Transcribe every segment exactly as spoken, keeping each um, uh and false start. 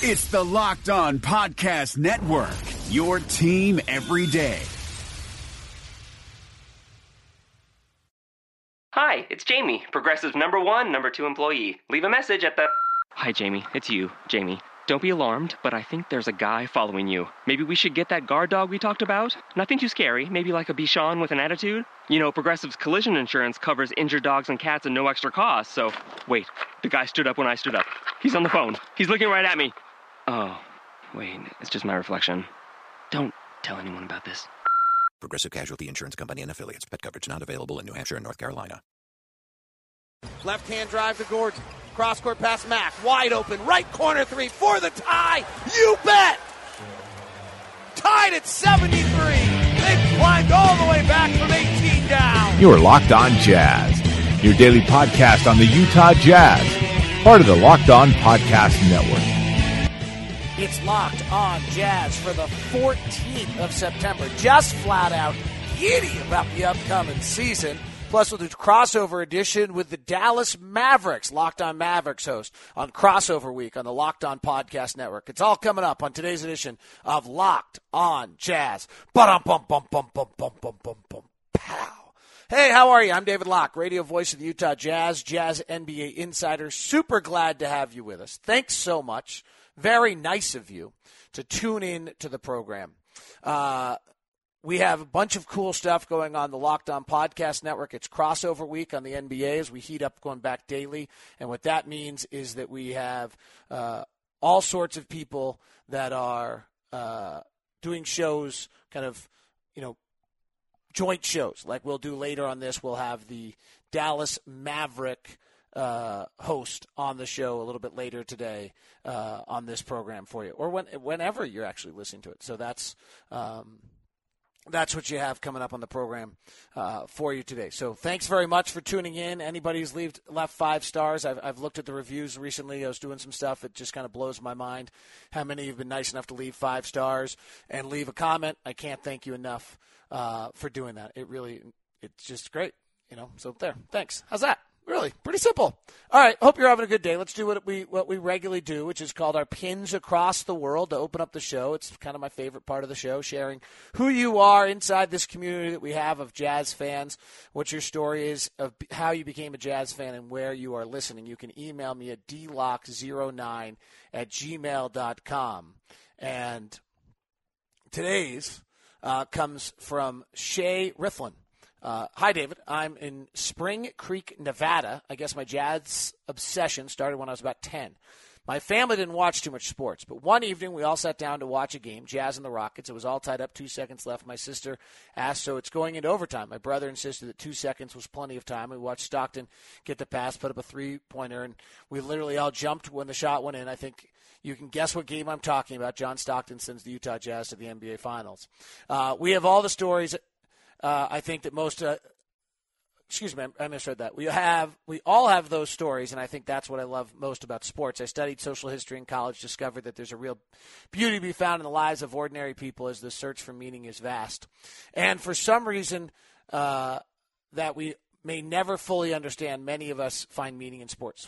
It's the Locked On Podcast Network, your team every day. Hi, it's Jamie, Progressive number one, number two employee. Leave a message at the... Hi, Jamie. It's you, Jamie. Don't be alarmed, but I think there's a guy following you. Maybe we should get that guard dog we talked about? Nothing too scary, maybe like a Bichon with an attitude? You know, Progressive's collision insurance covers injured dogs and cats at no extra cost, so... Wait, the guy stood up when I stood up. He's on the phone. He's looking right at me. Oh, wait, it's just my reflection. Don't tell anyone about this. Progressive Casualty Insurance Company and Affiliates. Pet coverage not available in New Hampshire and North Carolina. Left-hand drive to Gordon. Cross-court pass Mack. Wide open. Right corner three for the tie. You bet! Tied at seventy-three. They've climbed all the way back from eighteen down. You are Locked On Jazz, your daily podcast on the Utah Jazz, part of the Locked On Podcast Network. It's Locked On Jazz for the fourteenth of September. Just flat out giddy about the upcoming season. Plus, we'll do crossover edition with the Dallas Mavericks, Locked On Mavericks host on crossover week on the Locked On Podcast Network. It's all coming up on today's edition of Locked On Jazz. Bum bum bum bum bum bum bum bum pow. Hey, how are you? I'm David Locke, radio voice of the Utah Jazz, Jazz N B A insider. Super glad to have you with us. Thanks so much. Very nice of you to tune in to the program. Uh, we have a bunch of cool stuff going on the Locked On Podcast Network. It's crossover week on the N B A as we heat up going back daily. And what that means is that we have uh, all sorts of people that are uh, doing shows, kind of, you know, joint shows. Like we'll do later on this, we'll have the Dallas Maverick Uh, host on the show a little bit later today uh, on this program for you, or when, whenever you're actually listening to it. So that's um, that's what you have coming up on the program uh, for you today. So thanks very much for tuning in. Anybody who's left, left five stars, I've, I've looked at the reviews recently. I was doing some stuff. It just kind of blows my mind how many have been nice enough to leave five stars and leave a comment. I can't thank you enough uh, for doing that. It really, it's just great. You know, so there. Thanks. How's that? Really, pretty simple. All right, hope you're having a good day. Let's do what we what we regularly do, which is called our Pins Across the World to open up the show. It's kind of my favorite part of the show, sharing who you are inside this community that we have of Jazz fans, what your story is of how you became a Jazz fan and where you are listening. You can email me at d lock zero nine at gmail dot com. And today's uh, comes from Shay Riflin. Uh, hi, David. I'm in Spring Creek, Nevada. I guess my Jazz obsession started when I was about ten. My family didn't watch too much sports, but one evening we all sat down to watch a game, Jazz and the Rockets. It was all tied up, two seconds left. My sister asked, so it's going into overtime. My brother insisted that two seconds was plenty of time. We watched Stockton get the pass, put up a three-pointer, and we literally all jumped when the shot went in. I think you can guess what game I'm talking about. John Stockton sends the Utah Jazz to the N B A Finals. Uh, we have all the stories. Uh, I think that most, uh, excuse me, I misread that. We have, we all have those stories, and I think that's what I love most about sports. I studied social history in college, discovered that there's a real beauty to be found in the lives of ordinary people as the search for meaning is vast. And for some reason uh, that we may never fully understand, many of us find meaning in sports.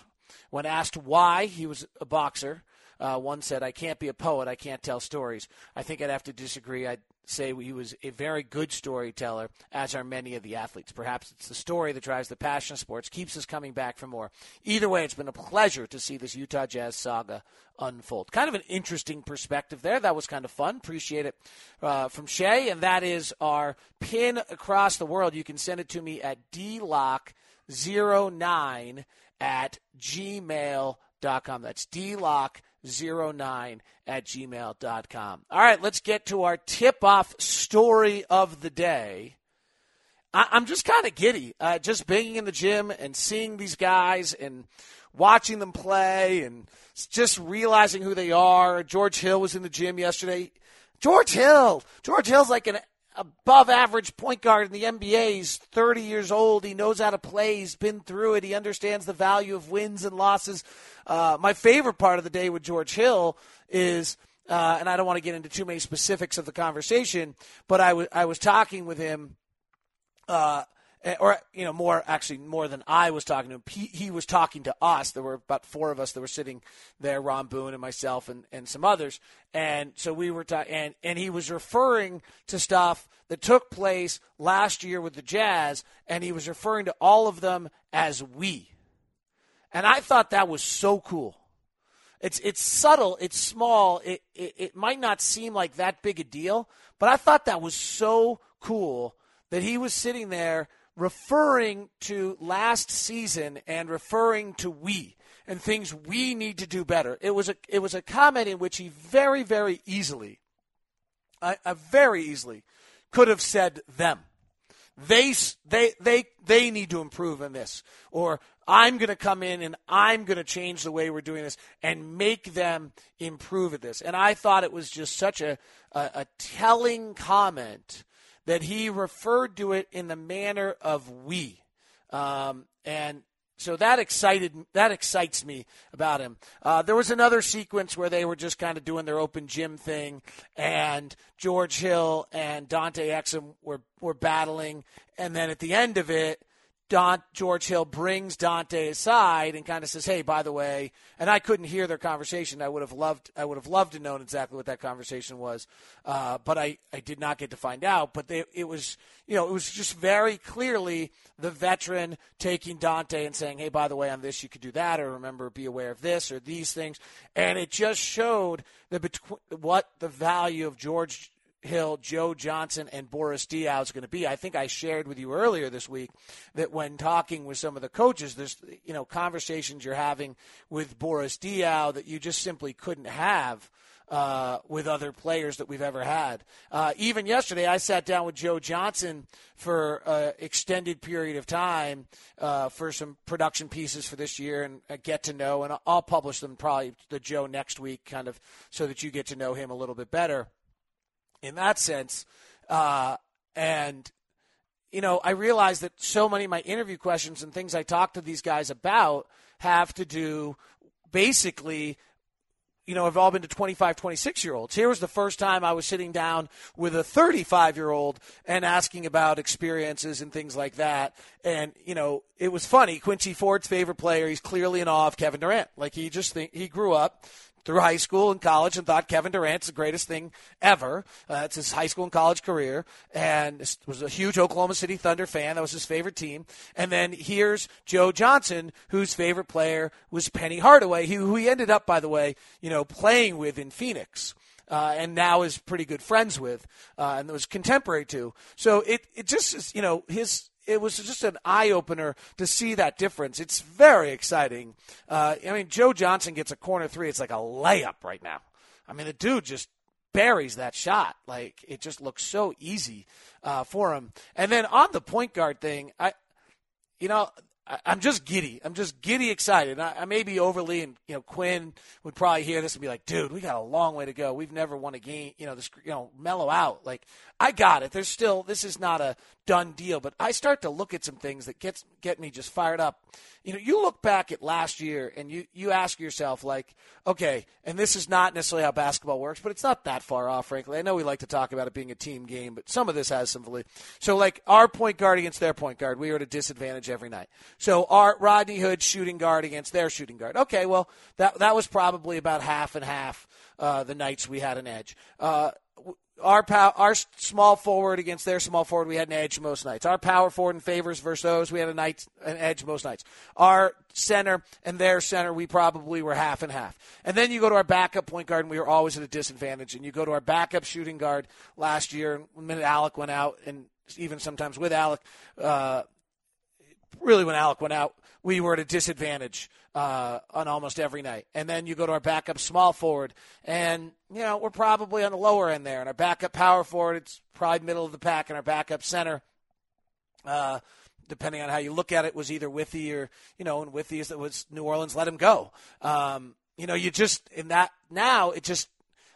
When asked why he was a boxer, uh, one said, I can't be a poet, I can't tell stories. I think I'd have to disagree. I'd say he was a very good storyteller, as are many of the athletes. Perhaps it's the story that drives the passion of sports, keeps us coming back for more. Either way, it's been a pleasure to see this Utah Jazz saga unfold. Kind of an interesting perspective there. That was kind of fun. Appreciate it uh, from Shay. And that is our Pin Across the World. You can send it to me at d lock zero nine at gmail dot com. That's d lock zero nine at gmail dot com. All right, let's get to our tip-off story of the day. I- I'm just kind of giddy, uh, just being in the gym and seeing these guys and watching them play and just realizing who they are. George Hill was in the gym yesterday. George Hill! George Hill's like an above-average point guard in the N B A. He's thirty years old. He knows how to play. He's been through it. He understands the value of wins and losses. Uh, my favorite part of the day with George Hill is, uh, and I don't want to get into too many specifics of the conversation, but I, w- I was talking with him uh, or, you know, more actually more than I was talking to him. He, he was talking to us. There were about four of us that were sitting there, Ron Boone and myself and, and some others. And so we were talking, and, and he was referring to stuff that took place last year with the Jazz, and he was referring to all of them as we. And I thought that was so cool. It's it's subtle, it's small, it, it it might not seem like that big a deal, but I thought that was so cool that he was sitting there referring to last season and referring to we and things we need to do better. It was a it was a comment in which he very, very easily, I, I very easily could have said them. They they they they need to improve in this, or I'm going to come in and I'm going to change the way we're doing this and make them improve at this. And I thought it was just such a, a, a telling comment that he referred to it in the manner of we. Um, and so that excited that excites me about him. Uh, there was another sequence where they were just kind of doing their open gym thing, and George Hill and Dante Exum were, were battling. And then at the end of it, Don, George Hill brings Dante aside and kind of says, "Hey, by the way," and I couldn't hear their conversation. I would have loved, I would have loved to know exactly what that conversation was, uh, but I, I did not get to find out. But they, it was, you know, it was just very clearly the veteran taking Dante and saying, "Hey, by the way, on this you could do that, or remember, be aware of this or these things," and it just showed the what the value of George Hill, Joe Johnson, and Boris Diaw is going to be. I think I shared with you earlier this week that when talking with some of the coaches, there's, you know, conversations you're having with Boris Diaw that you just simply couldn't have uh, with other players that we've ever had. Uh, even yesterday, I sat down with Joe Johnson for an extended period of time uh, for some production pieces for this year and uh, get to know, and I'll publish them probably to Joe next week, kind of, so that you get to know him a little bit better in that sense. Uh, and, you know, I realized that so many of my interview questions and things I talk to these guys about have to do basically, you know, have all been to twenty-five, twenty-six-year-olds. Here was the first time I was sitting down with a thirty-five-year-old and asking about experiences and things like that. And, you know, it was funny. Quincy Ford's favorite player, he's clearly in awe of Kevin Durant. Like, he just think, he grew up through high school and college and thought Kevin Durant's the greatest thing ever. Uh, it's his high school and college career, and was a huge Oklahoma City Thunder fan. That was his favorite team. And then here's Joe Johnson, whose favorite player was Penny Hardaway, who he ended up, by the way, you know, playing with in Phoenix. Uh, and now is pretty good friends with, uh, and was contemporary to. So it, it just is, you know, his, it was just an eye-opener to see that difference. It's very exciting. Uh, I mean, Joe Johnson gets a corner three. It's like a layup right now. I mean, the dude just buries that shot. Like, it just looks so easy uh, for him. And then on the point guard thing, I, you know, I, I'm just giddy. I'm just giddy excited. I, I may be overly, and, you know, Quinn would probably hear this and be like, "Dude, we got a long way to go. We've never won a game. You know, this, you know, mellow out." Like, I got it. There's still, this is not a done deal, but I start to look at some things that gets get me just fired up. You know, you look back at last year and you, you ask yourself, like, okay, and this is not necessarily how basketball works, but it's not that far off, frankly. I know we like to talk about it being a team game, but some of this has some validity. So, like, our point guard against their point guard, we were at a disadvantage every night. So our Rodney Hood shooting guard against their shooting guard. Okay, well, that that was probably about half and half uh, the nights we had an edge. Uh, our power, our small forward against their small forward, we had an edge most nights. Our power forward and favors versus those, we had a night, an edge most nights. Our center and their center, we probably were half and half. And then you go to our backup point guard, and we were always at a disadvantage. And you go to our backup shooting guard last year, the minute Alec went out, and even sometimes with Alec, uh, really when Alec went out, we were at a disadvantage uh, on almost every night. And then you go to our backup small forward, and, you know, we're probably on the lower end there. And our backup power forward, it's probably middle of the pack. And our backup center, uh, depending on how you look at it, was either Withy or, you know, and Withy is that was New Orleans, let him go. Um, you know, you just, in that, now it just,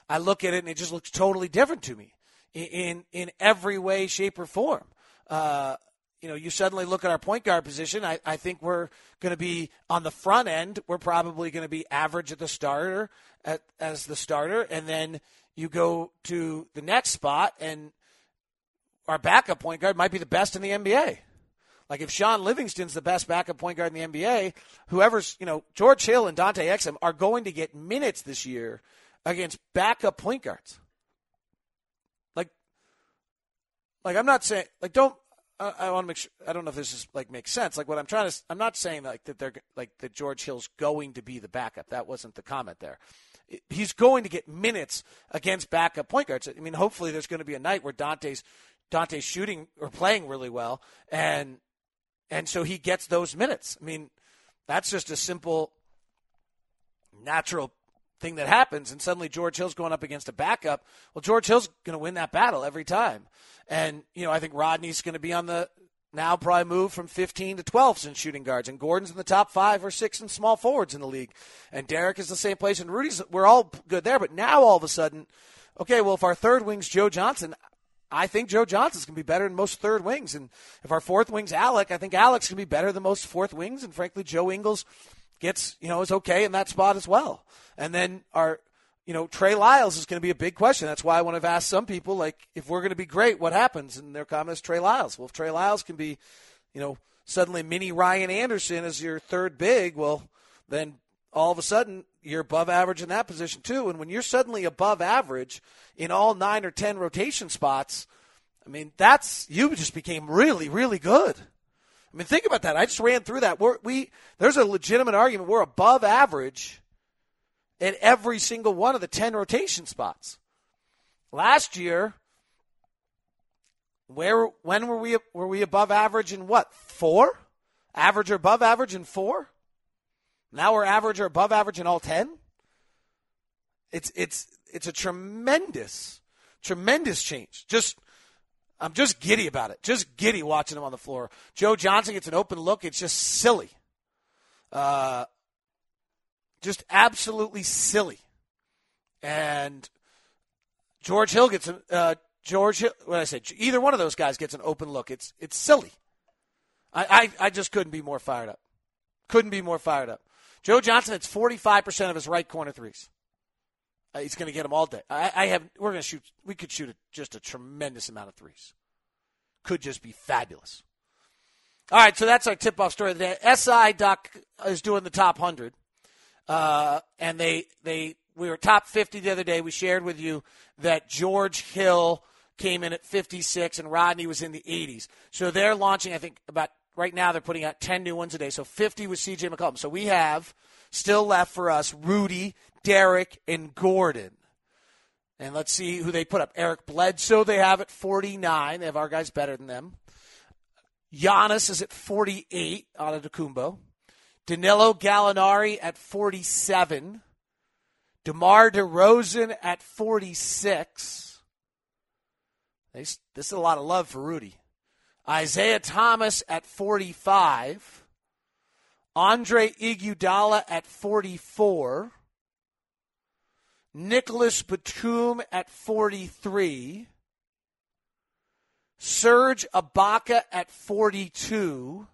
I look at it and it just looks totally different to me in, in, in every way, shape, or form. Uh, You know, you suddenly look at our point guard position. I, I think we're going to be on the front end. We're probably going to be average at the starter, at, as the starter. And then you go to the next spot, and our backup point guard might be the best in the N B A. Like if Sean Livingston's the best backup point guard in the N B A, whoever's, you know, George Hill and Dante Exum are going to get minutes this year against backup point guards. Like, like I'm not saying, like, don't, I, I want to make sure, I don't know if this is like makes sense. Like what I'm trying to, I'm not saying like that they're like that George Hill's going to be the backup. That wasn't the comment there. He's going to get minutes against backup point guards. I mean, hopefully there's going to be a night where Dante's, Dante's shooting or playing really well, and and so he gets those minutes. I mean, that's just a simple, natural thing that happens, and suddenly George Hill's going up against a backup. Well, George Hill's going to win that battle every time. And, you know, I think Rodney's going to be on the now probably move from fifteen to twelves in shooting guards, and Gordon's in the top five or six in small forwards in the league, and Derek is the same place, and Rudy's, we're all good there. But now all of a sudden, okay, well, if our third wing's Joe Johnson, I think Joe Johnson's going to be better than most third wings. And if our fourth wing's Alec, I think Alec's going to be better than most fourth wings. And frankly, Joe Ingles gets, you know, is okay in that spot as well. And then our, you know, Trey Lyles is going to be a big question. That's why I want to ask some people, like, if we're going to be great, what happens? And their comment is Trey Lyles. Well, if Trey Lyles can be, you know, suddenly mini Ryan Anderson as your third big, well, then all of a sudden you're above average in that position too. And when you're suddenly above average in all nine or ten rotation spots, I mean, that's, you just became really, really good. I mean, think about that. I just ran through that. We're, we there's a legitimate argument. We're above average at every single one of the ten rotation spots. Last year, where when were we were we above average in what? Four? Average or above average in four? Now we're average or above average in all ten. It's it's it's a tremendous, tremendous change. Just I'm just giddy about it. Just giddy watching him on the floor. Joe Johnson gets an open look. It's just silly. Uh, just absolutely silly. And George Hill gets an uh, George Hill. What did I say? Either one of those guys gets an open look. It's it's silly. I I, I just couldn't be more fired up. Couldn't be more fired up. Joe Johnson hits forty-five percent of his right corner threes. Uh, he's going to get them all day. I, I have. We're going to shoot. We could shoot a, just a tremendous amount of threes. Could just be fabulous. All right, so that's our tip-off story of the day. S I Doc is doing the top one hundred, uh, and they they we were top fifty the other day. We shared with you that George Hill came in at fifty-six, and Rodney was in the eighties. So they're launching, I think, about. Right now they're putting out ten new ones a day. So fifty with C J McCollum. So we have still left for us Rudy, Derek, and Gordon. And let's see who they put up. Eric Bledsoe they have at forty-nine. They have our guys better than them. Giannis is at forty-eight, Antetokounmpo. Danilo Gallinari at forty-seven. DeMar DeRozan at forty-six. They, this is a lot of love for Rudy. Isaiah Thomas at forty-five, Andre Iguodala at forty-four, Nicholas Batum at forty-three, Serge Ibaka at forty-two,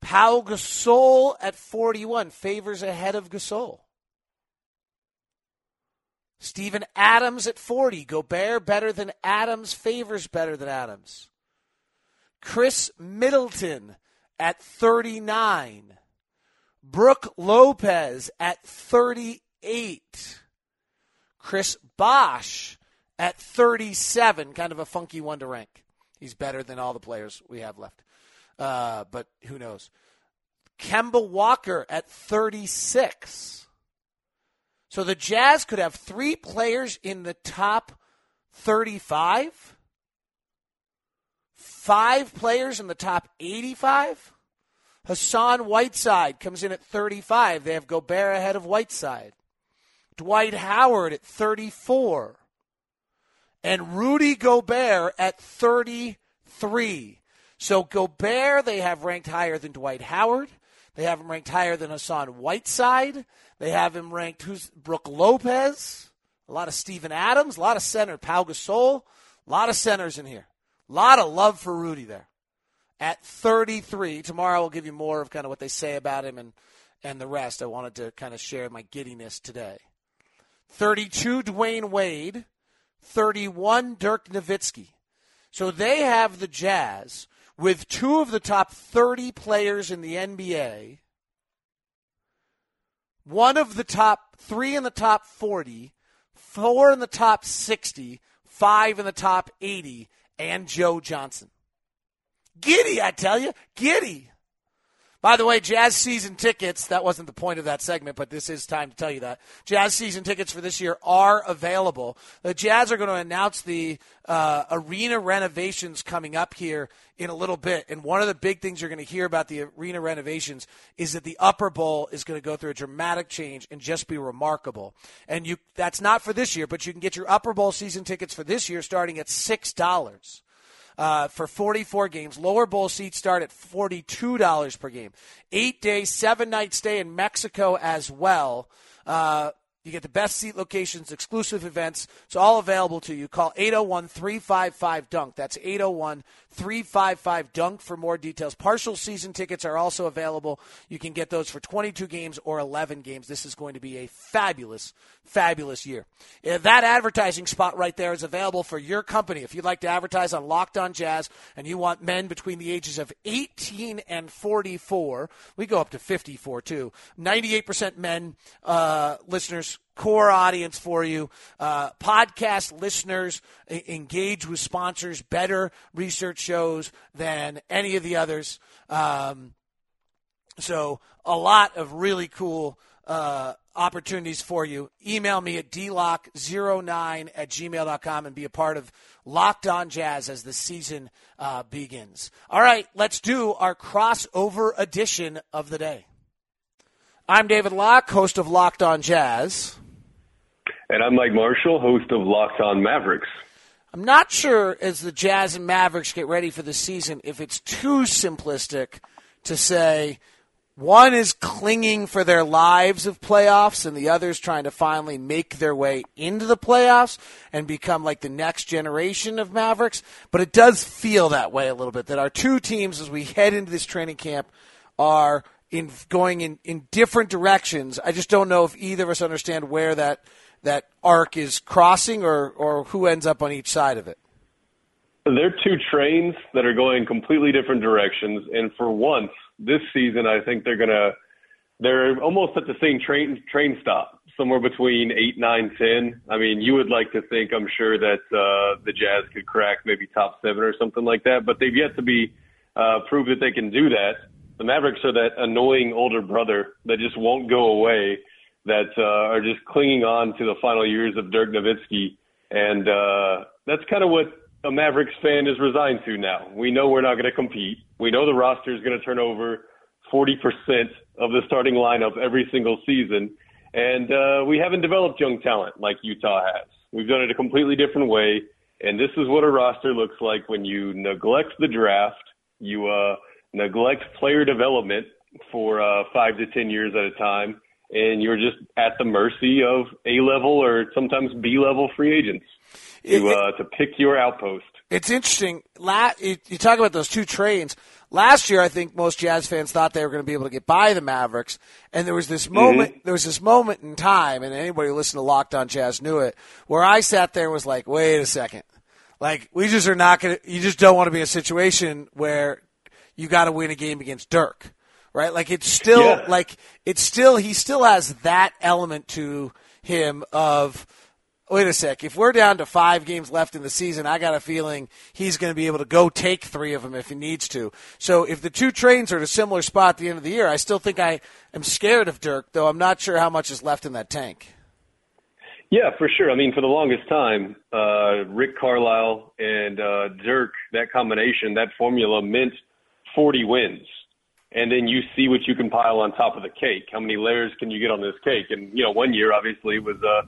Pau Gasol at forty-one, Favors ahead of Gasol. Steven Adams at forty. Gobert better than Adams. Favors better than Adams. Chris Middleton at thirty-nine. Brook Lopez at thirty-eight. Chris Bosh at thirty-seven. Kind of a funky one to rank. He's better than all the players we have left. Uh, but who knows? Kemba Walker at thirty-six. So the Jazz could have three players in the top thirty-five, five players in the top eighty-five. Hassan Whiteside comes in at thirty-five. They have Gobert ahead of Whiteside. Dwight Howard at thirty-four. And Rudy Gobert at thirty-three. So Gobert, they have ranked higher than Dwight Howard. They have him ranked higher than Hassan Whiteside. They have him ranked, who's Brook Lopez, a lot of Steven Adams, a lot of center, Pau Gasol, a lot of centers in here. A lot of love for Rudy there. At thirty-three, tomorrow I'll give you more of kind of what they say about him and, and the rest. I wanted to kind of share my giddiness today. thirty-two, Dwayne Wade. thirty-one, Dirk Nowitzki. So they have the Jazz with two of the top thirty players in the N B A, one of the top three in the top forty, four in the top sixty, five in the top eighty, and Joe Johnson. Giddy, I tell you. Giddy. By the way, Jazz season tickets, that wasn't the point of that segment, but this is time to tell you that. Jazz season tickets for this year are available. The Jazz are going to announce the uh, arena renovations coming up here in a little bit. And one of the big things you're going to hear about the arena renovations is that the upper bowl is going to go through a dramatic change and just be remarkable. And you that's not for this year, but you can get your upper bowl season tickets for this year starting at six dollars. Uh, for forty-four games. Lower bowl seats start at forty-two dollars per game. Eight-day, seven-night stay in Mexico as well. Uh, you get the best seat locations, exclusive events. It's all available to you. Call eight oh one, three five five, D U N K. That's eight oh one, three five five, D U N K for more details. Partial season tickets are also available. You can get those for twenty-two games or eleven games. This is going to be a fabulous, fabulous year. That advertising spot right there is available for your company. If you'd like to advertise on Locked On Jazz and you want men between the ages of eighteen and forty-four, we go up to fifty-four too. ninety-eight percent men uh, listeners. Core audience for you. Uh, podcast listeners engage with sponsors better research shows than any of the others. Um, so a lot of really cool uh, opportunities for you. Email me at d lock zero nine at gmail dot com and be a part of Locked On Jazz as the season uh, begins. All right, let's do our crossover edition of the day. I'm David Locke, host of Locked On Jazz. And I'm Mike Marshall, host of Locked On Mavericks. I'm not sure as the Jazz and Mavericks get ready for the season if it's too simplistic to say one is clinging for their lives of playoffs and the other is trying to finally make their way into the playoffs and become like the next generation of Mavericks. But it does feel that way a little bit, that our two teams as we head into this training camp are in going in, in different directions. I just don't know if either of us understand where that – that arc is crossing or, or who ends up on each side of it? They're two trains that are going completely different directions. And for once this season, I think they're going to, they're almost at the same train train stop, somewhere between eight, nine, ten. I mean, you would like to think, I'm sure that uh, the Jazz could crack maybe top seven or something like that, but they've yet to be uh, proved that they can do that. The Mavericks are that annoying older brother that just won't go away, that uh, are just clinging on to the final years of Dirk Nowitzki. And uh, that's kind of what a Mavericks fan is resigned to now. We know we're not going to compete. We know the roster is going to turn over forty percent of the starting lineup every single season. And uh, we haven't developed young talent like Utah has. We've done it a completely different way. And this is what a roster looks like when you neglect the draft, you uh, neglect player development for uh, five to ten years at a time, and you're just at the mercy of A-level or sometimes B-level free agents to, uh, to pick your outpost. It's interesting. La- you talk about those two trains. Last year, I think most Jazz fans thought they were going to be able to get by the Mavericks, and there was this moment. Mm-hmm. There was this moment in time, and anybody who listened to Locked On Jazz knew it, where I sat there and was like, "Wait a second, like we just are not going. You just don't want to be in a situation where you got to win a game against Dirk." Right, like it's still yeah. like it's still he still has that element to him of wait a sec, if we're down to five games left in the season, I got a feeling he's going to be able to go take three of them if he needs to. So if the two trains are at a similar spot at the end of the year, I still think I am scared of Dirk, though I'm not sure how much is left in that tank. Yeah, for sure. I mean, for the longest time, uh, Rick Carlisle and uh, Dirk, that combination, that formula meant forty wins. And then you see what you can pile on top of the cake. How many layers can you get on this cake? And, you know, one year, obviously, was uh,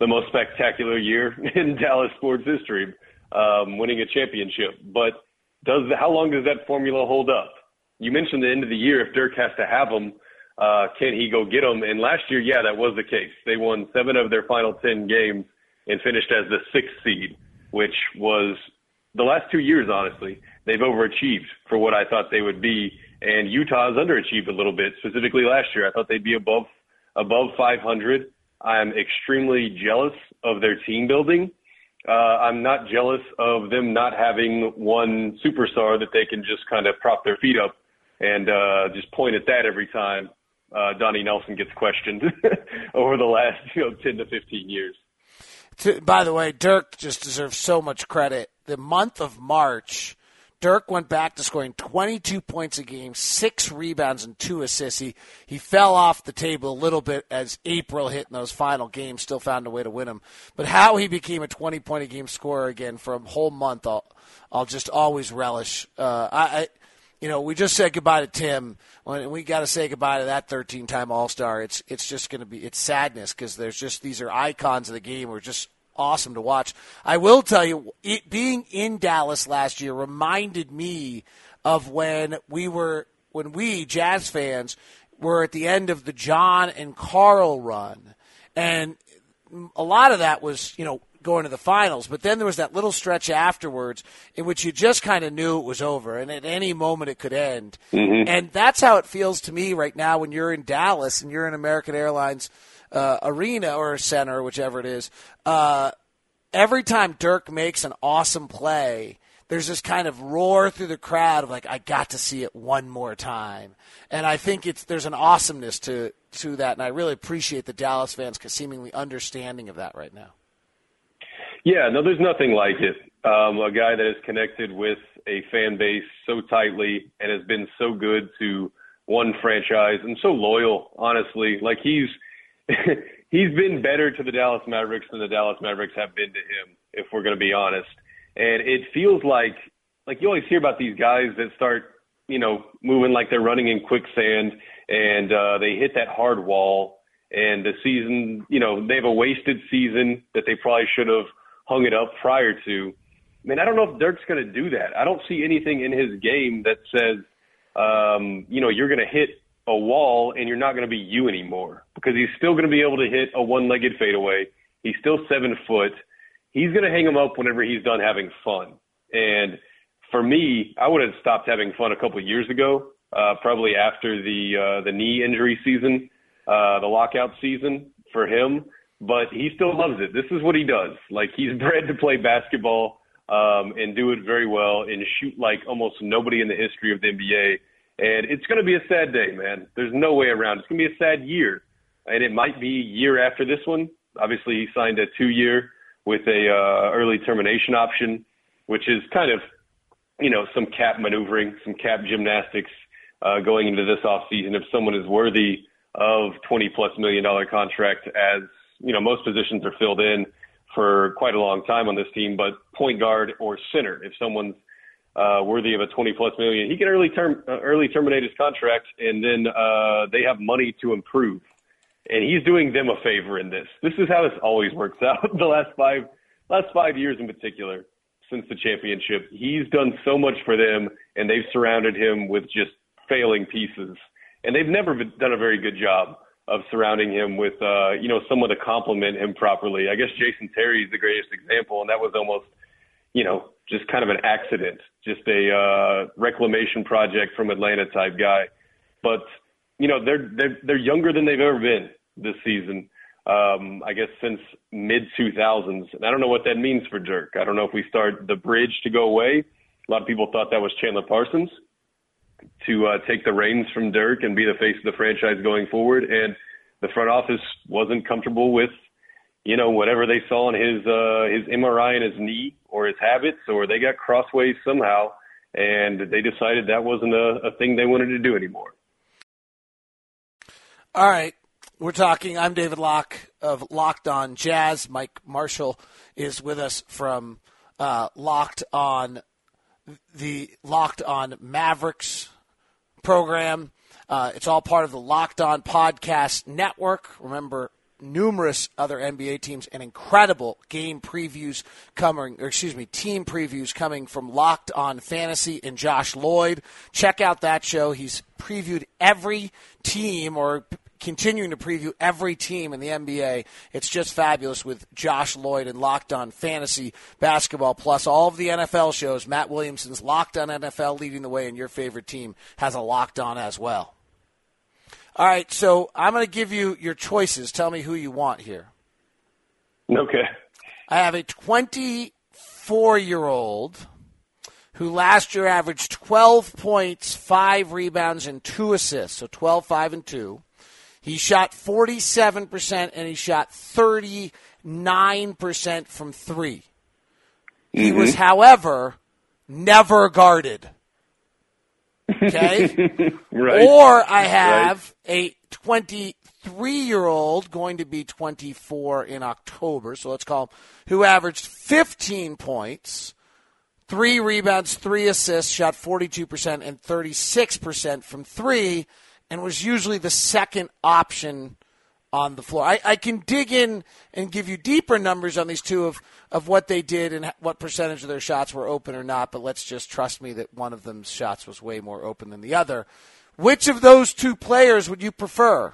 the most spectacular year in Dallas sports history, um, winning a championship. But does the, how long does that formula hold up? You mentioned the end of the year. If Dirk has to have them, uh, can he go get them? And last year, yeah, that was the case. They won seven of their final ten games and finished as the sixth seed, which was the last two years, honestly. They've overachieved for what I thought they would be. And Utah's underachieved a little bit, specifically last year. I thought they'd be above above five hundred. I'm extremely jealous of their team building. Uh, I'm not jealous of them not having one superstar that they can just kind of prop their feet up and uh, just point at that every time uh, Donnie Nelson gets questioned over the last you know ten to fifteen years. By the way, Dirk just deserves so much credit. The month of March, Dirk went back to scoring twenty-two points a game, six rebounds, and two assists. He, he fell off the table a little bit as April hit in those final games, still found a way to win them. But how he became a twenty-point-a-game scorer again for a whole month, I'll, I'll just always relish. Uh, I, I, you know, we just said goodbye to Tim. When we got to say goodbye to that thirteen-time All-Star. It's it's just going to be it's sadness because there's just these are icons of the game who are just awesome to watch. I will tell you, it, being in Dallas last year reminded me of when we were, when we Jazz fans were at the end of the John and Carl run. And a lot of that was, you know, going to the finals. But then there was that little stretch afterwards in which you just kind of knew it was over. And at any moment it could end. Mm-hmm. And that's how it feels to me right now when you're in Dallas and you're in American Airlines Uh, arena or center, whichever it is, uh, every time Dirk makes an awesome play, there's this kind of roar through the crowd of like, I got to see it one more time. And I think it's there's an awesomeness to, to that, and I really appreciate the Dallas fans seemingly understanding of that right now. Yeah, no, there's nothing like it. Um, a guy that is connected with a fan base so tightly and has been so good to one franchise and so loyal, honestly. Like he's he's been better to the Dallas Mavericks than the Dallas Mavericks have been to him, if we're going to be honest. And it feels like, like you always hear about these guys that start, you know, moving like they're running in quicksand and uh, they hit that hard wall and the season, you know, they have a wasted season that they probably should have hung it up prior to. I mean, I don't know if Dirk's going to do that. I don't see anything in his game that says, um, you know, you're going to hit a wall and you're not going to be you anymore, because he's still going to be able to hit a one-legged fadeaway. He's still seven foot. He's going to hang him up whenever he's done having fun. And for me, I would have stopped having fun a couple of years ago, uh, probably after the, uh, the knee injury season, uh, the lockout season for him, but he still loves it. This is what he does. Like, he's bred to play basketball, um, and do it very well and shoot like almost nobody in the history of the N B A. And it's going to be a sad day, man. There's no way around. It's going to be a sad year. And it might be year after this one. Obviously, he signed a two-year with a uh, early termination option, which is kind of, you know, some cap maneuvering, some cap gymnastics uh, going into this offseason. If someone is worthy of twenty-plus million dollar contract, as, you know, most positions are filled in for quite a long time on this team, but point guard or center, if someone's Uh, worthy of a twenty plus million, he can early term uh, early terminate his contract, and then uh, they have money to improve. And he's doing them a favor in this. This is how this always works out. The last five last five years in particular, since the championship, he's done so much for them, and they've surrounded him with just failing pieces. And they've never been, done a very good job of surrounding him with uh, you know someone to compliment him properly. I guess Jason Terry is the greatest example, and that was almost you know. just kind of an accident, just a uh, reclamation project from Atlanta type guy. But, you know, they're they're, they're younger than they've ever been this season, um, I guess since mid two thousands. And I don't know what that means for Dirk. I don't know if we start the bridge to go away. A lot of people thought that was Chandler Parsons to uh, take the reins from Dirk and be the face of the franchise going forward. And the front office wasn't comfortable with, you know, whatever they saw in his uh, his M R I in his knee or his habits, or they got crossways somehow, and they decided that wasn't a, a thing they wanted to do anymore. All right, we're talking. I'm David Locke of Locked On Jazz. Mike Marshall is with us from uh, Locked On, the Locked On Mavericks program. Uh, it's all part of the Locked On Podcast Network. Remember, numerous other N B A teams and incredible game previews coming, or excuse me, team previews coming from Locked On Fantasy and Josh Lloyd. Check out that show. He's previewed every team or continuing to preview every team in the N B A. It's just fabulous with Josh Lloyd and Locked On Fantasy Basketball. Plus all of the N F L shows, Matt Williamson's Locked On N F L leading the way, and your favorite team has a Locked On as well. All right, so I'm going to give you your choices. Tell me who you want here. Okay. I have a twenty-four-year-old who last year averaged twelve points, five rebounds, and two assists, so twelve, five, and two. He shot forty-seven percent, and he shot thirty-nine percent from three. Mm-hmm. He was, however, never guarded. Okay? Right. Or I have right. a twenty-three-year-old, going to be twenty-four in October, so let's call him, who averaged fifteen points, three rebounds, three assists, shot forty-two percent and thirty-six percent from three, and was usually the second option on the floor. I, I can dig in and give you deeper numbers on these two of, of what they did and what percentage of their shots were open or not, but let's just trust me that one of them's shots was way more open than the other. Which of those two players would you prefer?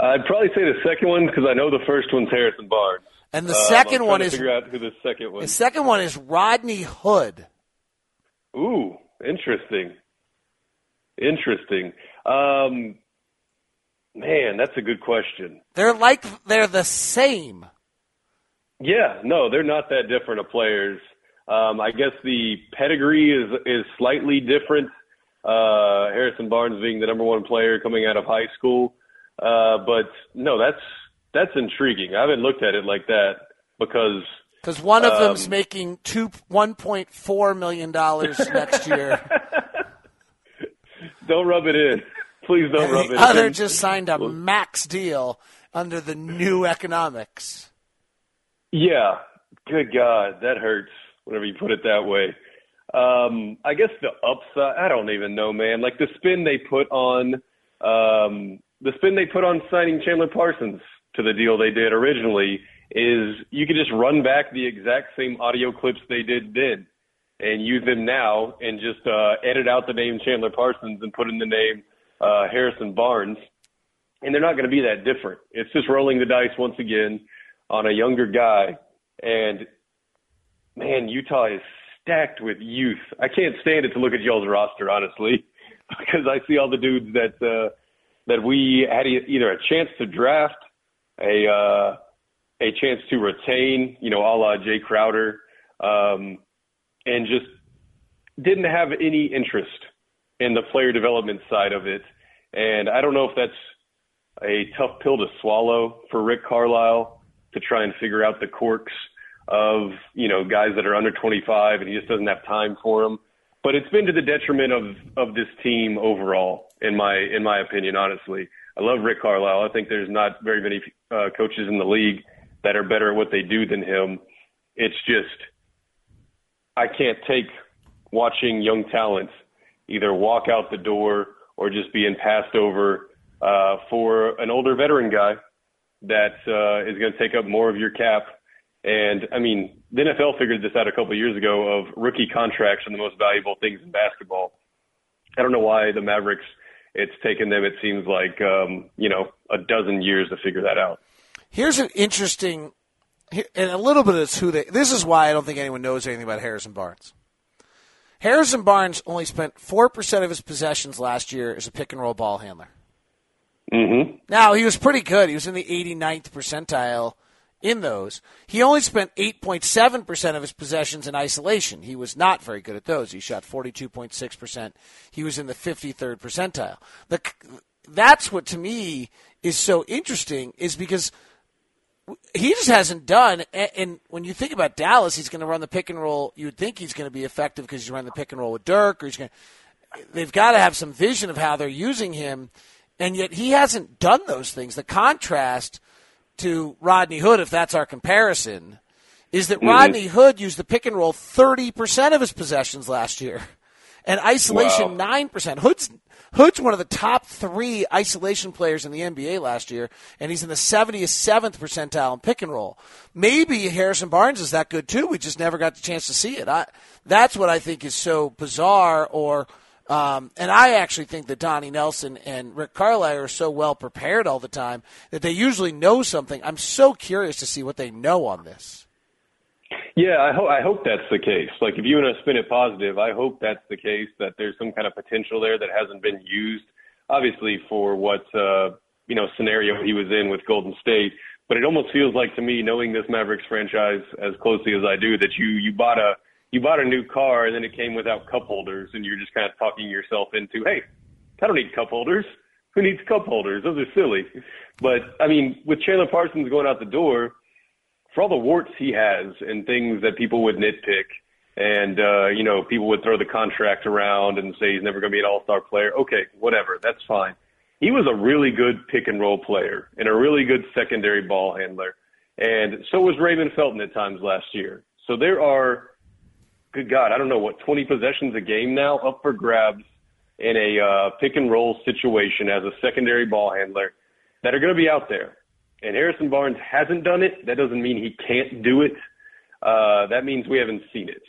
I'd probably say the second one because I know the first one's Harrison Barnes. And the um, second I'm one is figure out who the second one. The second one is Rodney Hood. Ooh, interesting. Interesting. Um, man, that's a good question. They're like they're the same. Yeah, no, they're not that different of players. Um, I guess the pedigree is is slightly different. Uh, Harrison Barnes being the number one player coming out of high school. Uh, but no, that's that's intriguing. I haven't looked at it like that because because one of um, them's making two one point four million dollars next year. Don't rub it in, please. Don't and rub it in. The other just signed a max deal under the new economics. Yeah, good God, that hurts. Whenever you put it that way, um, I guess the upside—I don't even know, man. Like the spin they put on. Um, The spin they put on signing Chandler Parsons to the deal they did originally is you could just run back the exact same audio clips they did then and use them now and just uh, edit out the name Chandler Parsons and put in the name uh, Harrison Barnes. And they're not going to be that different. It's just rolling the dice once again on a younger guy. And, man, Utah is stacked with youth. I can't stand it to look at y'all's roster, honestly, because I see all the dudes that uh, – that we had either a chance to draft, a uh, a chance to retain, you know, a la Jay Crowder, um, and just didn't have any interest in the player development side of it. And I don't know if that's a tough pill to swallow for Rick Carlisle to try and figure out the quirks of, you know, guys that are under twenty-five and he just doesn't have time for them. But it's been to the detriment of, of this team overall, in my in my opinion, honestly. I love Rick Carlisle. I think there's not very many uh, coaches in the league that are better at what they do than him. It's just I can't take watching young talent either walk out the door or just being passed over uh, for an older veteran guy that uh, is going to take up more of your cap. And, I mean, the N F L figured this out a couple of years ago of rookie contracts and the most valuable things in basketball. I don't know why the Mavericks, it's taken them, it seems like, um, you know, a dozen years to figure that out. Here's an interesting – and a little bit of who they – this is why I don't think anyone knows anything about Harrison Barnes. Harrison Barnes only spent four percent of his possessions last year as a pick-and-roll ball handler. Mm-hmm. Now, he was pretty good. He was in the eighty-ninth percentile. In those, he only spent eight point seven percent of his possessions in isolation. He was not very good at those. He shot forty-two point six percent. He was in the fifty-third percentile. The, that's what, to me, is so interesting is because he just hasn't done, and when you think about Dallas, he's going to run the pick and roll. You would think he's going to be effective because he's running the pick and roll with Dirk. Or he's going to, they've got to have some vision of how they're using him, and yet he hasn't done those things. The contrast to Rodney Hood, if that's our comparison, is that mm-hmm. Rodney Hood used the pick and roll thirty percent of his possessions last year and isolation wow. nine percent. Hood's, Hood's one of the top three isolation players in the N B A last year, and he's in the seventy-seventh percentile in pick and roll. Maybe Harrison Barnes is that good too. We just never got the chance to see it. I, that's what I think is so bizarre. Or Um, and I actually think that Donnie Nelson and Rick Carlisle are so well prepared all the time that they usually know something. I'm so curious to see what they know on this. Yeah, I, ho- I hope that's the case. Like, if you want to spin it positive, I hope that's the case, that there's some kind of potential there that hasn't been used, obviously, for what, uh, you know, scenario he was in with Golden State. But it almost feels like to me, knowing this Mavericks franchise as closely as I do, that you you bought a you bought a new car and then it came without cup holders, and you're just kind of talking yourself into, hey, I don't need cup holders. Who needs cup holders? Those are silly. But I mean, with Chandler Parsons going out the door, for all the warts he has and things that people would nitpick, and uh, you know, people would throw the contract around and say he's never going to be an all-star player. Okay, whatever, that's fine. He was a really good pick-and-roll player and a really good secondary ball handler. And so was Raymond Felton at times last year. So there are, good God, I don't know, what, twenty possessions a game now up for grabs in a uh, pick-and-roll situation as a secondary ball handler that are going to be out there. And Harrison Barnes hasn't done it. That doesn't mean he can't do it. Uh, that means we haven't seen it.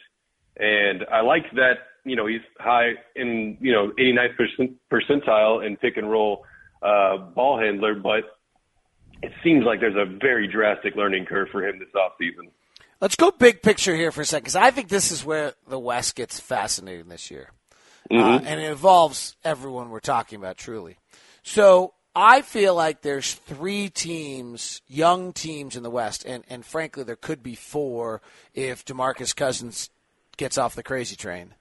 And I like that, you know, he's high in, you know, eighty-ninth percentile in pick and roll uh, ball handler, but it seems like there's a very drastic learning curve for him this offseason. Let's go big picture here for a second, because I think this is where the West gets fascinating this year. Mm-hmm. Uh, and it involves everyone we're talking about, truly. So I feel like there's three teams, young teams in the West, and, and frankly there could be four if DeMarcus Cousins gets off the crazy train.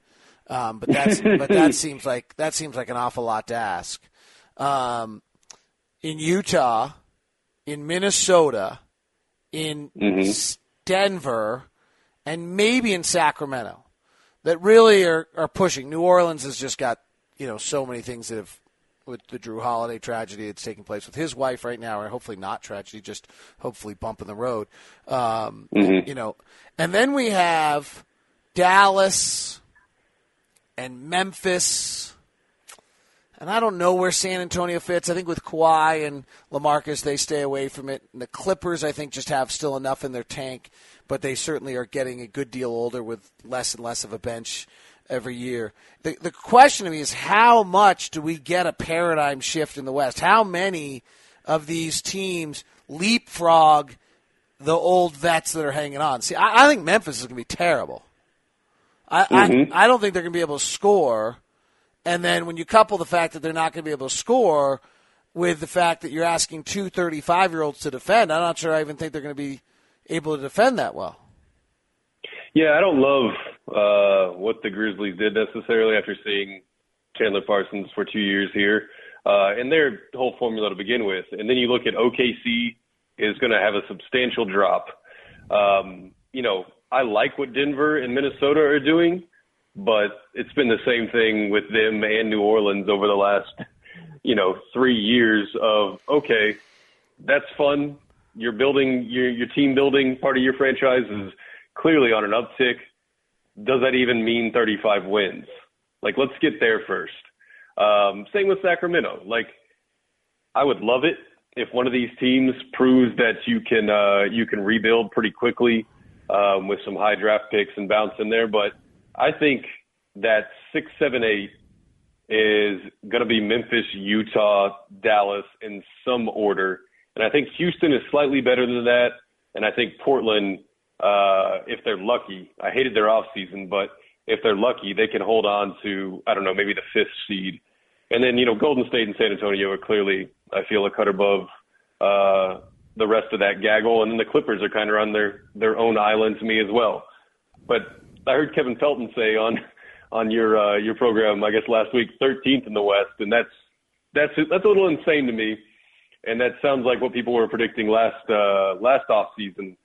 Um, but that's, but that seems like, that seems like an awful lot to ask. Um, in Utah, in Minnesota, in mm-hmm. Denver, and maybe in Sacramento that really are, are pushing. New Orleans has just got, you know, so many things that have, with the Drew Holiday tragedy that's taking place with his wife right now, or hopefully not tragedy, just hopefully bump in the road. Um, mm-hmm. You know, and then we have Dallas and Memphis, and I don't know where San Antonio fits. I think with Kawhi and LaMarcus, they stay away from it. And the Clippers, I think, just have still enough in their tank, but they certainly are getting a good deal older with less and less of a bench every year. The, the question to me is, how much do we get a paradigm shift in the West? How many of these teams leapfrog the old vets that are hanging on? See, I, I think Memphis is going to be terrible. I, mm-hmm. I I don't think they're going to be able to score. And then when you couple the fact that they're not going to be able to score with the fact that you're asking two thirty-five-year-olds to defend, I'm not sure I even think they're going to be able to defend that well. Yeah, I don't love uh, what the Grizzlies did necessarily after seeing Chandler Parsons for two years here uh, and their whole formula to begin with. And then you look at O K C is going to have a substantial drop. Um, you know, I like what Denver and Minnesota are doing, but it's been the same thing with them and New Orleans over the last, you know, three years of, okay, that's fun. You're building your, your team building part of your franchise is clearly on an uptick. Does that even mean thirty-five wins? Like, let's get there first. Um, same with Sacramento. Like, I would love it if one of these teams proves that you can, uh, you can rebuild pretty quickly. Um, with some high draft picks and bounce in there. But I think that six, seven, eight is going to be Memphis, Utah, Dallas in some order. And I think Houston is slightly better than that. And I think Portland, uh, if they're lucky, I hated their offseason, but if they're lucky, they can hold on to, I don't know, maybe the fifth seed. And then, you know, Golden State and San Antonio are clearly, I feel, a cut above, uh, the rest of that gaggle, and then the Clippers are kind of on their, their own island to me as well. But I heard Kevin Felton say on on your uh, your program, I guess last week, thirteenth in the West, and that's that's that's a little insane to me, and that sounds like what people were predicting last uh, last off season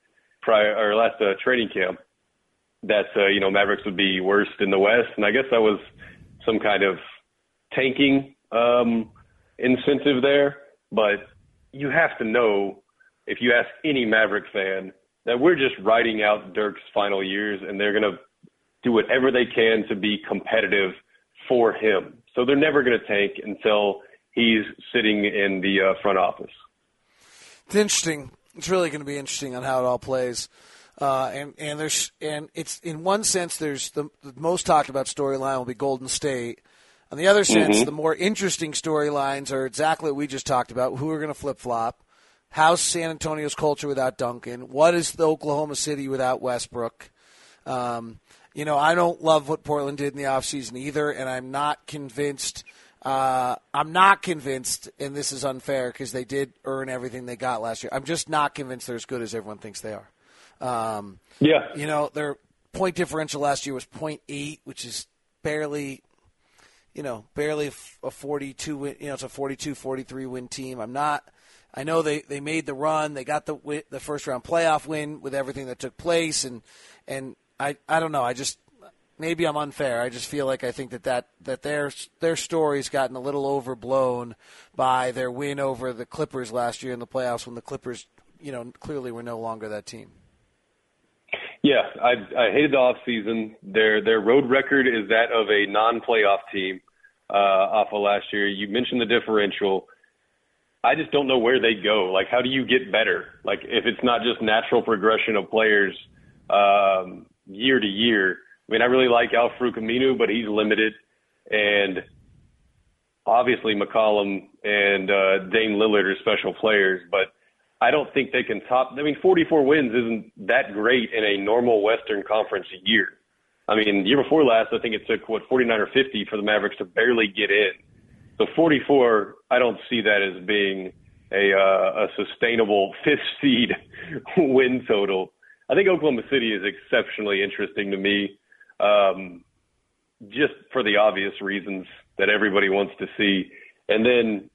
prior or last uh, training camp, that uh, you know Mavericks would be worst in the West, and I guess that was some kind of tanking um, incentive there, but you have to know, if you ask any Maverick fan, that we're just riding out Dirk's final years and they're going to do whatever they can to be competitive for him. So they're never going to tank until he's sitting in the uh, front office. It's interesting. It's really going to be interesting on how it all plays. Uh, and, and there's, and it's in one sense, there's the, the most talked about storyline will be Golden State. On the other sense, mm-hmm. the more interesting storylines are exactly what we just talked about. Who are going to flip flop? How's San Antonio's culture without Duncan? What is the Oklahoma City without Westbrook? Um, you know, I don't love what Portland did in the offseason either, and I'm not convinced Uh, I'm not convinced, and this is unfair because they did earn everything they got last year. I'm just not convinced they're as good as everyone thinks they are. Um, yeah. You know, their point differential last year was point eight, which is barely, you know, barely a forty-two win, you know, it's a forty-two forty-three win team. I'm not, I know they, they made the run. They got the the first round playoff win with everything that took place. And, and I, I don't know. I just, maybe I'm unfair. I just feel like I think that, that, that their their story's gotten a little overblown by their win over the Clippers last year in the playoffs when the Clippers, you know, clearly were no longer that team. Yeah, I, I hated the offseason. Their their road record is that of a non-playoff team uh, off of last year. You mentioned the differential. I just don't know where they go. Like, how do you get better? Like, if it's not just natural progression of players um, year to year. I mean, I really like Al-Farouq Aminu, but he's limited. And obviously McCollum and uh, Dame Lillard are special players, but I don't think they can top – I mean, forty-four wins isn't that great in a normal Western Conference year. I mean, year before last, I think it took, what, forty-nine or fifty for the Mavericks to barely get in. So forty-four, I don't see that as being a, uh, a sustainable fifth-seed win total. I think Oklahoma City is exceptionally interesting to me. Um, just for the obvious reasons that everybody wants to see. And then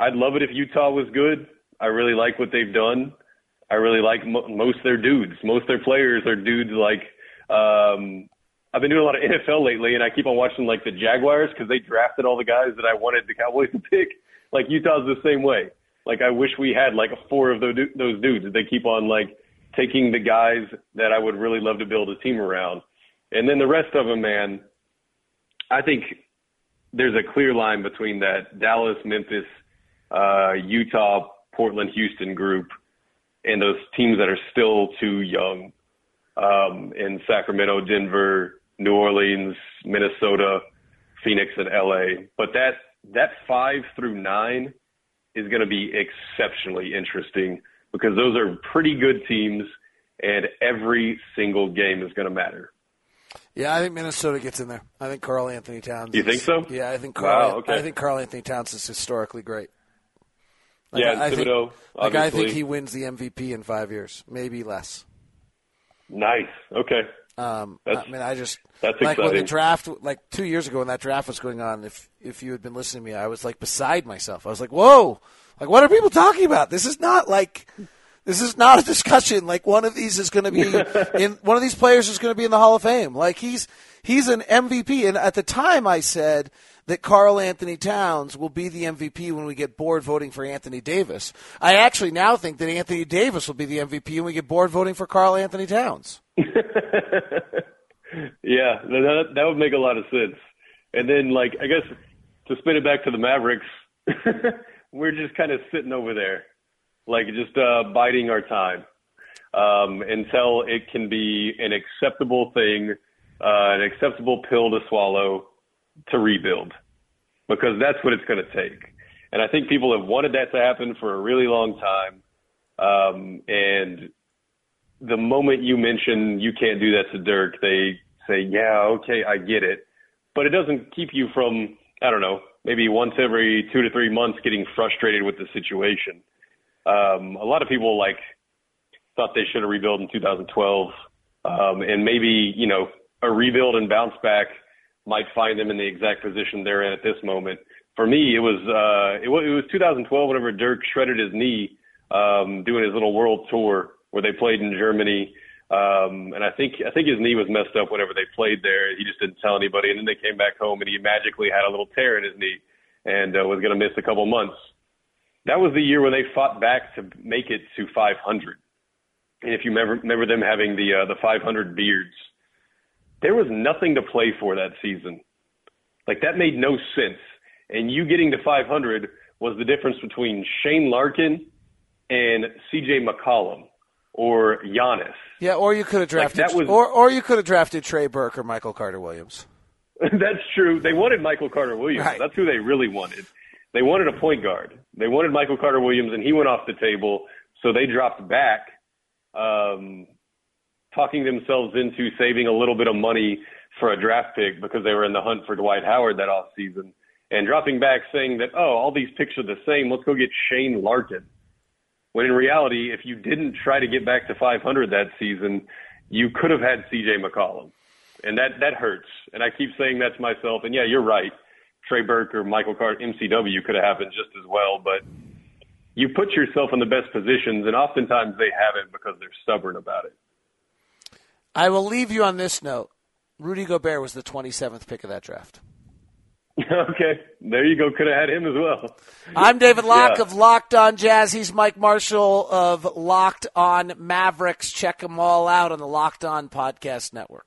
I'd love it if Utah was good. I really like what they've done. I really like mo- most of their dudes. Most of their players are dudes like um, – I've been doing a lot of N F L lately, and I keep on watching, like, the Jaguars because they drafted all the guys that I wanted the Cowboys to pick. Like, Utah's the same way. Like, I wish we had, like, four of those, du- those dudes. They keep on, like, taking the guys that I would really love to build a team around. And then the rest of them, man, I think there's a clear line between that Dallas, Memphis, uh, Utah, Portland, Houston group and those teams that are still too young um, in Sacramento, Denver, New Orleans, Minnesota, Phoenix, and L A. But that that five through nine is going to be exceptionally interesting because those are pretty good teams and every single game is going to matter. Yeah, I think Minnesota gets in there. I think Karl-Anthony Towns. You is, think so? Yeah, I think Karl. Wow, okay. I think Karl-Anthony Towns is historically great. Like, yeah, I, I Thibodeau, think, like I think he wins the M V P in five years, maybe less. Nice. Okay. Um, I mean, I just that's like exciting. When the draft, like two years ago when that draft was going on. If if you had been listening to me, I was like beside myself. I was like, whoa! Like, what are people talking about? This is not like. This is not a discussion. Like, one of these is going to be in one of these players is going to be in the Hall of Fame. Like, he's he's an M V P. And at the time, I said that Karl-Anthony Towns will be the M V P when we get bored voting for Anthony Davis. I actually now think that Anthony Davis will be the M V P when we get bored voting for Karl-Anthony Towns. yeah, that, that would make a lot of sense. And then, like, I guess to spin it back to the Mavericks, we're just kind of sitting over there. Like, just uh, biding our time um, until it can be an acceptable thing, uh, an acceptable pill to swallow to rebuild, because that's what it's going to take. And I think people have wanted that to happen for a really long time. Um, and the moment you mention you can't do that to Dirk, they say, yeah, okay, I get it. But it doesn't keep you from, I don't know, maybe once every two to three months getting frustrated with the situation. Um, a lot of people like thought they should have rebuilt in two thousand twelve, um, and maybe, you know, a rebuild and bounce back might find them in the exact position they're in at this moment. For me, it was uh, it, w- it was two thousand twelve whenever Dirk shredded his knee um, doing his little world tour where they played in Germany, um, and I think I think his knee was messed up whenever they played there. He just didn't tell anybody, and then they came back home and he magically had a little tear in his knee and uh, was going to miss a couple months. That was the year where they fought back to make it to five hundred. And if you remember, remember them having the uh, the five hundred beards, there was nothing to play for that season. Like, that made no sense. And you getting to five hundred was the difference between Shane Larkin and C J McCollum or Giannis. Yeah, or you could have drafted like that was, or or you could have drafted Trey Burke or Michael Carter-Williams. That's true. They wanted Michael Carter-Williams. Right. That's who they really wanted. They wanted a point guard. They wanted Michael Carter-Williams, and he went off the table, so they dropped back, um, talking themselves into saving a little bit of money for a draft pick because they were in the hunt for Dwight Howard that offseason, and dropping back saying that, oh, all these picks are the same, let's go get Shane Larkin. When in reality, if you didn't try to get back to five hundred that season, you could have had C J McCollum. And that, that hurts. And I keep saying that to myself. And, yeah, you're right. Trey Burke or Michael Carter, M C W could have happened just as well. But you put yourself in the best positions, and oftentimes they haven't because they're stubborn about it. I will leave you on this note. Rudy Gobert was the twenty-seventh pick of that draft. Okay. There you go. Could have had him as well. I'm David Locke yeah. of Locked On Jazz. He's Mike Marshall of Locked On Mavericks. Check them all out on the Locked On Podcast Network.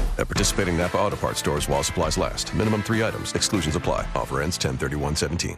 At participating Napa Auto Parts stores while supplies last. Minimum three items. Exclusions apply. Offer ends ten thirty-one seventeen.